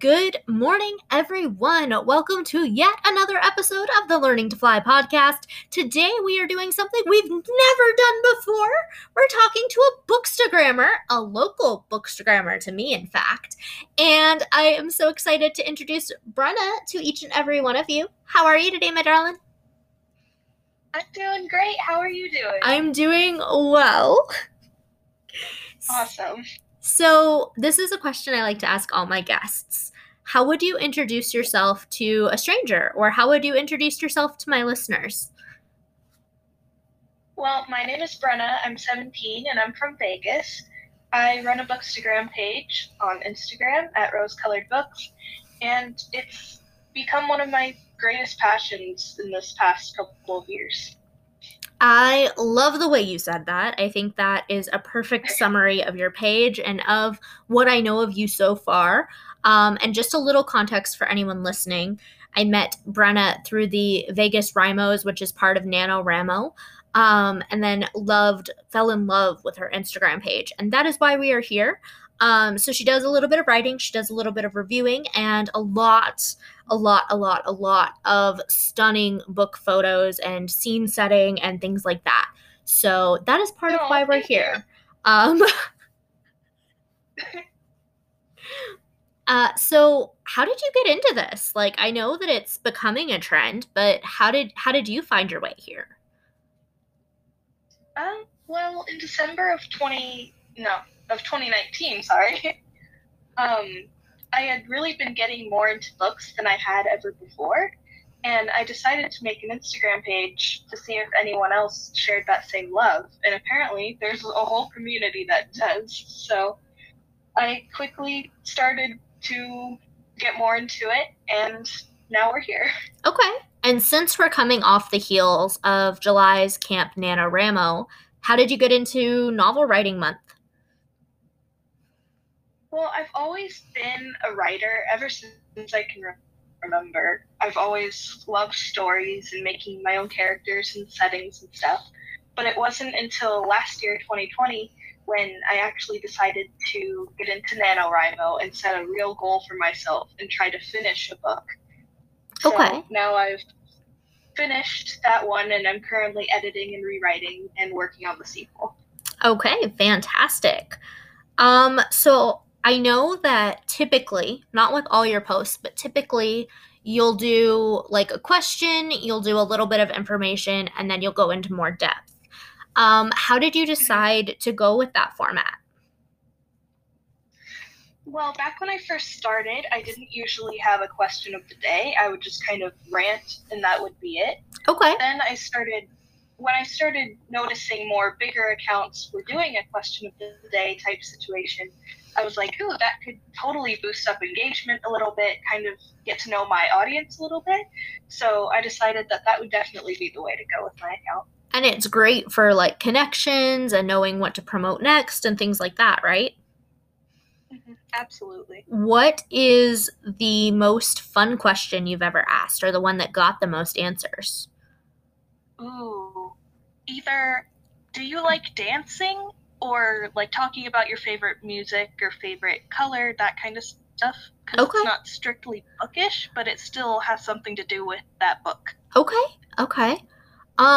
Good morning, everyone. Welcome to yet another episode of the Learning to Fly podcast. Today we are doing something we've never done before. We're talking to a bookstagrammer, a local bookstagrammer to me, in fact. And I am so excited to introduce Brenna to each and every one of you. How are you today, my darling? I'm doing great. How are you doing? I'm doing well. Awesome. So this is a question I like to ask all my guests. How would you introduce yourself to a stranger? Or how would you introduce yourself to my listeners? Well, my name is Brenna. I'm 17 and I'm from Vegas. I run a bookstagram page on Instagram at rosecoloredbooks. And it's become one of my greatest passions in this past couple of years. I love the way you said that. I think that is a perfect summary of your page and of what I know of you so far. And just a little context for anyone listening. I met Brenna through the Vegas Rimos, which is part of Nano Ramo, and then fell in love with her Instagram page. And that is why we are here. So she does a little bit of writing, she does a little bit of reviewing, and a lot of stunning book photos and scene setting and things like that. So that is part of why we're here. So how did you get into this? Like, I know that it's becoming a trend, but how did you find your way here? Well, in December of 2019, sorry. I had really been getting more into books than I had ever before, and I decided to make an Instagram page to see if anyone else shared that same love, and apparently there's a whole community that does, so I quickly started to get more into it, and now we're here. Okay, and since we're coming off the heels of July's Camp NaNoWriMo, how did you get into Novel Writing Month? Well, I've always been a writer ever since I can remember. I've always loved stories and making my own characters and settings and stuff. But it wasn't until last year, 2020, when I actually decided to get into NaNoWriMo and set a real goal for myself and try to finish a book. Okay. So now I've finished that one, and I'm currently editing and rewriting and working on the sequel. Okay, fantastic. So I know that typically, not with all your posts, but typically you'll do like a question, you'll do a little bit of information, and then you'll go into more depth. How did you decide to go with that format? Well, back when I first started, I didn't usually have a question of the day. I would just kind of rant, and that would be it. Okay. Then When I started noticing more bigger accounts were doing a question of the day type situation, I was like, ooh, that could totally boost up engagement a little bit, kind of get to know my audience a little bit. So I decided that would definitely be the way to go with my account. And it's great for like connections and knowing what to promote next and things like that, right? Mm-hmm. Absolutely. What is the most fun question you've ever asked, or the one that got the most answers? Ooh, either do you like dancing, or like talking about your favorite music or favorite color, that kind of stuff. Because okay. It's not strictly bookish, but it still has something to do with that book. Okay.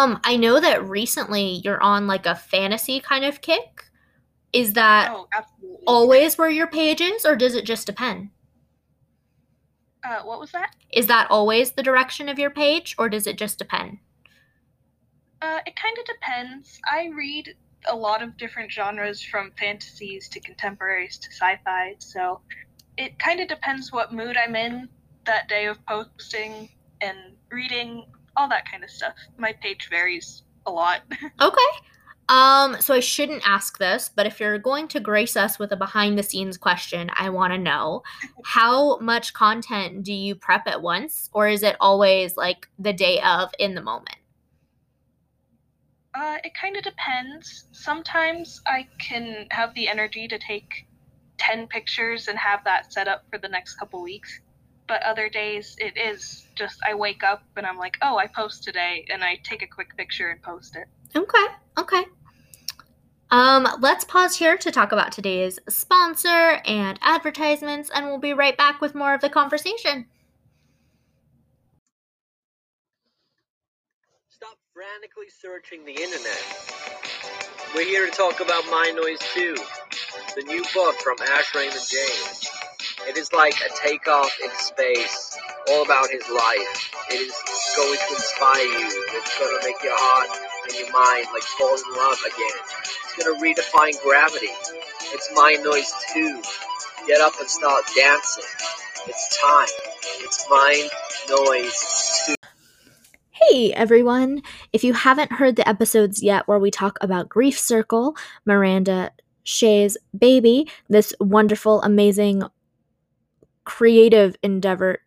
I know that recently you're on like a fantasy kind of kick. Is that absolutely always where your page is, or does it just depend? What was that? Is that always the direction of your page, or does it just depend? It kind of depends. I read a lot of different genres, from fantasies to contemporaries to sci-fi, so it kind of depends what mood I'm in that day of posting and reading, all that kind of stuff. My page varies a lot. Okay. So I shouldn't ask this, but if you're going to grace us with a behind-the-scenes question, I want to know, how much content do you prep at once, or is it always like the day of, in the moment? It kind of depends. Sometimes I can have the energy to take 10 pictures and have that set up for the next couple weeks. But other days it is just I wake up and I'm like, oh, I post today, and I take a quick picture and post it. Okay. Let's pause here to talk about today's sponsor and advertisements, and we'll be right back with more of the conversation. Stop frantically searching the internet. We're here to talk about Mind Noise 2, the new book from Ash Raymond James. It is like a takeoff in space, all about his life. It is going to inspire you. It's going to make your heart and your mind like fall in love again. It's going to redefine gravity. It's Mind Noise 2. Get up and start dancing. It's time. It's Mind Noise 2. Hey everyone! If you haven't heard the episodes yet where we talk about Grief Circle, Miranda Shay's baby, this wonderful, amazing, creative endeavor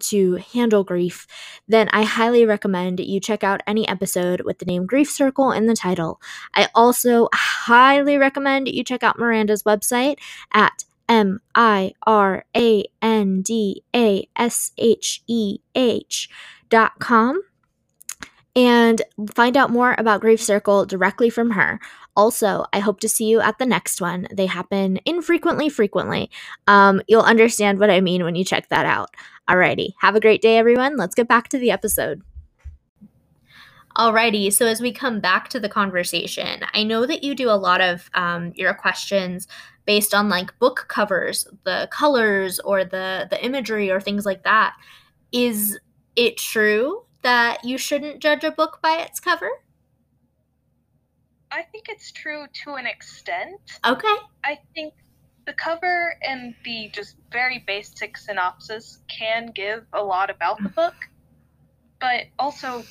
to handle grief, then I highly recommend you check out any episode with the name Grief Circle in the title. I also highly recommend you check out Miranda's website at mirandasheh.com and find out more about Grief Circle directly from her. Also, I hope to see you at the next one. They happen infrequently, frequently. You'll understand what I mean when you check that out. Alrighty, have a great day, everyone. Let's get back to the episode. Alrighty, so as we come back to the conversation, I know that you do a lot of your questions based on like book covers, the colors or the imagery or things like that. Is it true that you shouldn't judge a book by its cover? I think it's true to an extent. Okay. I think the cover and the just very basic synopsis can give a lot about the book, but also,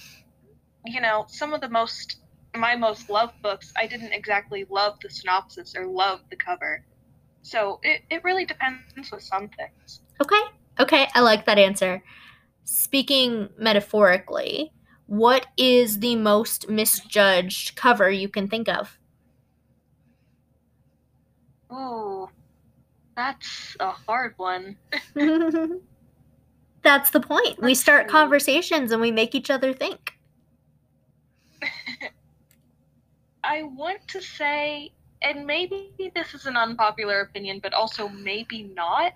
you know, some of the my most loved books, I didn't exactly love the synopsis or love the cover. So it really depends with some things. Okay, I like that answer. Speaking metaphorically, what is the most misjudged cover you can think of? Ooh, that's a hard one. That's the point. We start conversations and we make each other think. I want to say, and maybe this is an unpopular opinion, but also maybe not,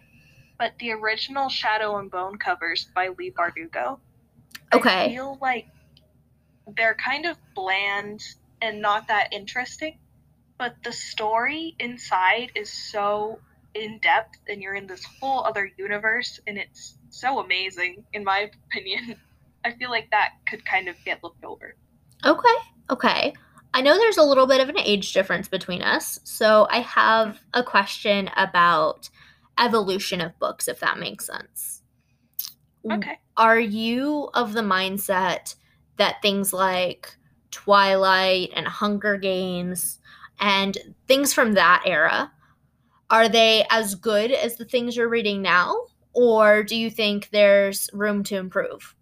but the original Shadow and Bone covers by Leigh Bardugo. Okay. I feel like they're kind of bland and not that interesting, but the story inside is so in-depth, and you're in this whole other universe, and it's so amazing, in my opinion. I feel like that could kind of get looked over. Okay. I know there's a little bit of an age difference between us, so I have a question about evolution of books, if that makes sense. Okay. Are you of the mindset that things like Twilight and Hunger Games and things from that era, are they as good as the things you're reading now, or do you think there's room to improve?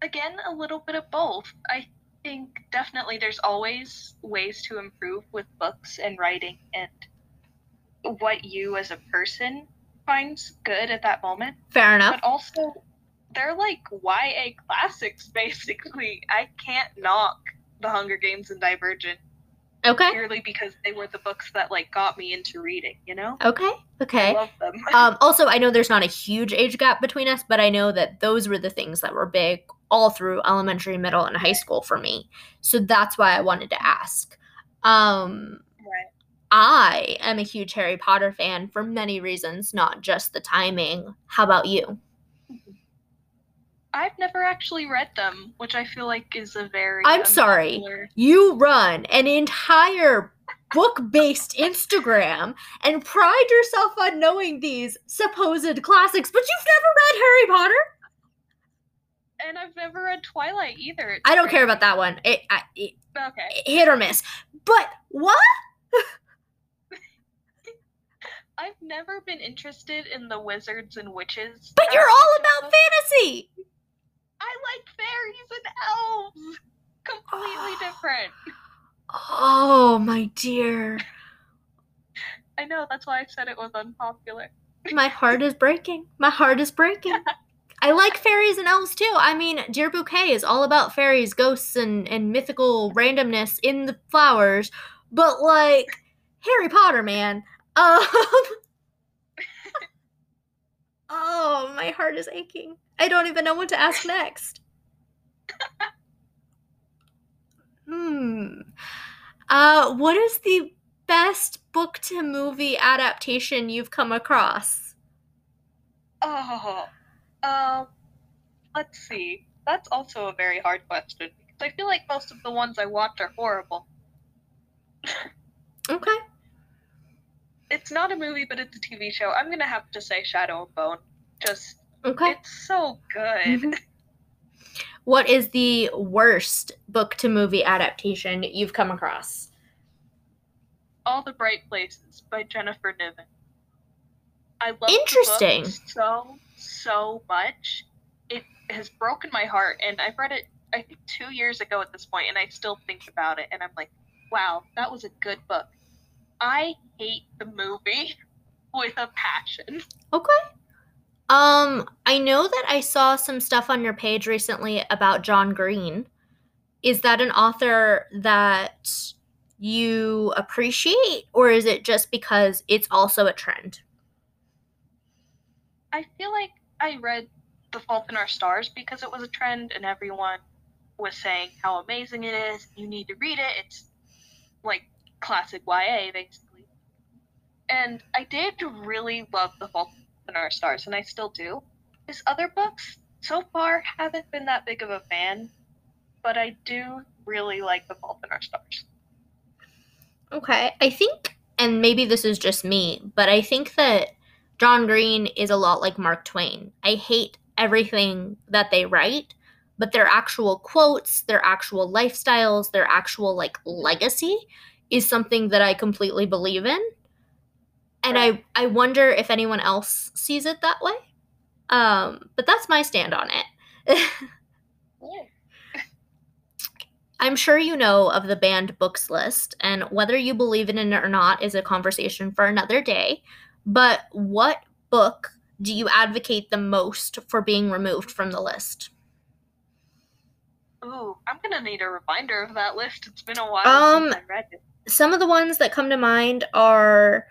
Again, a little bit of both. I think definitely there's always ways to improve with books and writing and what you as a person finds good at that moment. Fair enough. But also, they're like YA classics, basically. I can't knock The Hunger Games and Divergent. Okay. Purely because they were the books that like got me into reading, you know? Okay. I love them. Also, I know there's not a huge age gap between us, but I know that those were the things that were big all through elementary, middle, and high school for me. So that's why I wanted to ask. Right. I am a huge Harry Potter fan for many reasons, not just the timing. How about you? I've never actually read them, which I feel like is a very unpopular. You run an entire book-based Instagram and pride yourself on knowing these supposed classics, but you've never read Harry Potter? And I've never read Twilight either. I don't care about that one. Okay. Hit or miss. But what? I've never been interested in the wizards and witches. But you're all about fantasy! I like fairies and elves. Completely different. Oh, my dear. I know, that's why I said it was unpopular. My heart is breaking. I like fairies and elves too. I mean, Dear Bouquet is all about fairies, ghosts, and mythical randomness in the flowers. But, like, Harry Potter, man. Oh, my heart is aching. I don't even know what to ask next. What is the best book-to-movie adaptation you've come across? Oh, let's see. That's also a very hard question, because I feel like most of the ones I watch are horrible. Okay. It's not a movie, but it's a TV show. I'm going to have to say Shadow and Bone. Just, okay. It's so good. Mm-hmm. What is the worst book-to-movie adaptation you've come across? All the Bright Places by Jennifer Niven. I love the book so much. It has broken my heart, and I've read it, I think, 2 years ago at this point, and I still think about it, and I'm like, wow, that was a good book. I hate the movie with a passion. Okay. I know that I saw some stuff on your page recently about John Green. Is that an author that you appreciate, or is it just because it's also a trend? I feel like I read The Fault in Our Stars because it was a trend, and everyone was saying how amazing it is. You need to read it. It's like classic YA, basically. And I did really love The Fault in Our Stars, and I still do. His other books, so far, haven't been that big of a fan, but I do really like The Fault in Our Stars. Okay, I think, and maybe this is just me, but I think that John Green is a lot like Mark Twain. I hate everything that they write, but their actual quotes, their actual lifestyles, their actual, like, legacy is something that I completely believe in. And I wonder if anyone else sees it that way. But that's my stand on it. Yeah. I'm sure you know of the banned books list, and whether you believe in it or not is a conversation for another day. But what book do you advocate the most for being removed from the list? Ooh, I'm going to need a reminder of that list. It's been a while since I read it. Some of the ones that come to mind are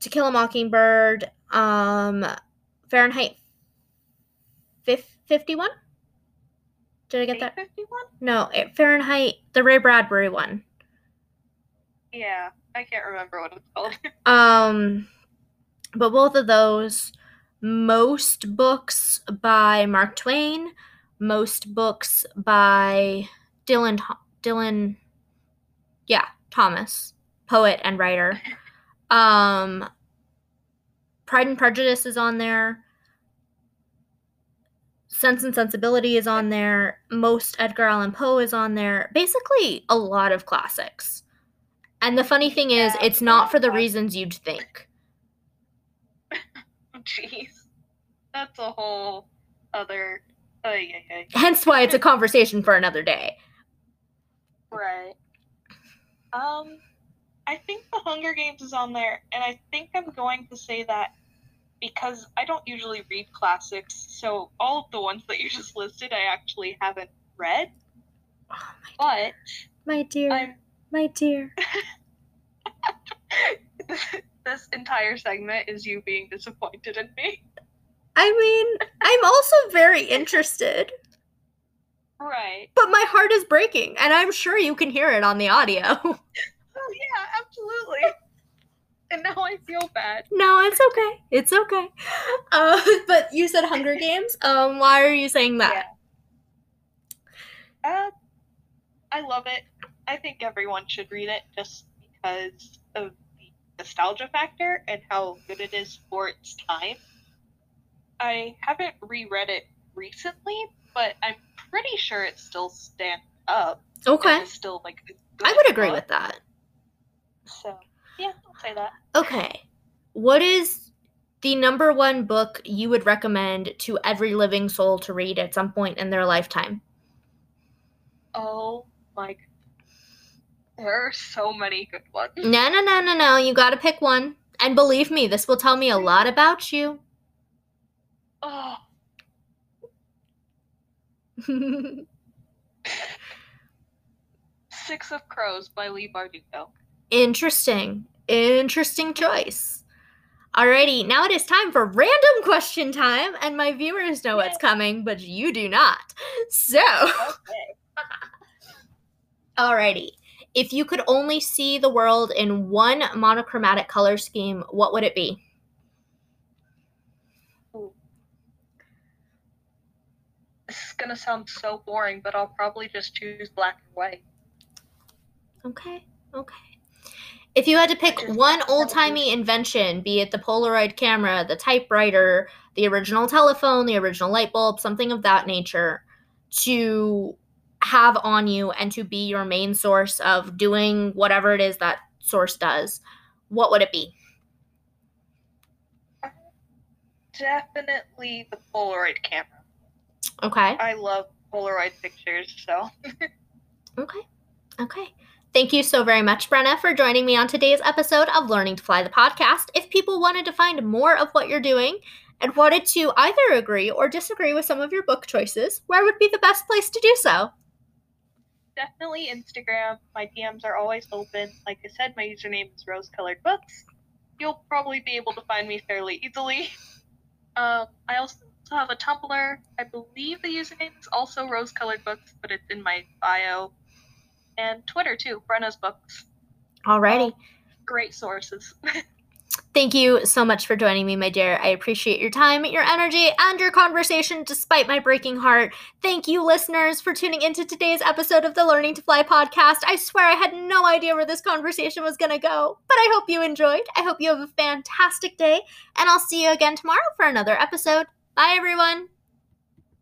To Kill a Mockingbird, Fahrenheit 51? Did I get that? 51? No, Fahrenheit, the Ray Bradbury one. Yeah, I can't remember what it's called. But both of those, most books by Mark Twain, most books by Dylan Thomas, poet and writer. Pride and Prejudice is on there. Sense and Sensibility is on there. Most Edgar Allan Poe is on there. Basically, a lot of classics. And the funny thing is, it's not for the reasons you'd think. Jeez. That's a whole other... Hence why it's a conversation for another day. Right. I think The Hunger Games is on there, and I think I'm going to say that because I don't usually read classics, so all of the ones that you just listed I actually haven't read. Oh, my dear. This entire segment is you being disappointed in me. I mean, I'm also very interested. Right. But my heart is breaking, and I'm sure you can hear it on the audio. Oh, yeah, absolutely. And now I feel bad. No, it's okay. It's okay. But you said Hunger Games. Why are you saying that? Yeah. I love it. I think everyone should read it just because of the nostalgia factor and how good it is for its time. I haven't reread it recently, but I'm pretty sure it still stands up. Okay. It's still like a good I would agree with that. So, yeah, I'll say that. Okay. What is the number one book you would recommend to every living soul to read at some point in their lifetime? Oh, my God. There are so many good ones. No. You gotta pick one. And believe me, this will tell me a lot about you. Oh, Six of Crows by Leigh Bardugo. Interesting. Interesting choice. Alrighty, now it is time for random question time, and my viewers know what's coming, but you do not. So, alrighty. If you could only see the world in one monochromatic color scheme, what would it be? Ooh. This is going to sound so boring, but I'll probably just choose black and white. Okay, okay. If you had to pick one old-timey invention, be it the Polaroid camera, the typewriter, the original telephone, the original light bulb, something of that nature, to have on you and to be your main source of doing whatever it is that source does, what would it be? Definitely the Polaroid camera. Okay. I love Polaroid pictures, so. Okay. Okay. Thank you so very much, Brenna, for joining me on today's episode of Learning to Fly the podcast. If people wanted to find more of what you're doing and wanted to either agree or disagree with some of your book choices, where would be the best place to do so? Definitely Instagram. My DMs are always open. Like I said, my username is rosecoloredbooks. You'll probably be able to find me fairly easily. I also have a Tumblr. I believe the username is also rosecoloredbooks, but it's in my bio. And Twitter, too, Brenna's Books. Alrighty. Great sources. Thank you so much for joining me, my dear. I appreciate your time, your energy, and your conversation, despite my breaking heart. Thank you, listeners, for tuning into today's episode of the Learning to Fly podcast. I swear I had no idea where this conversation was going to go, but I hope you enjoyed. I hope you have a fantastic day, and I'll see you again tomorrow for another episode. Bye, everyone.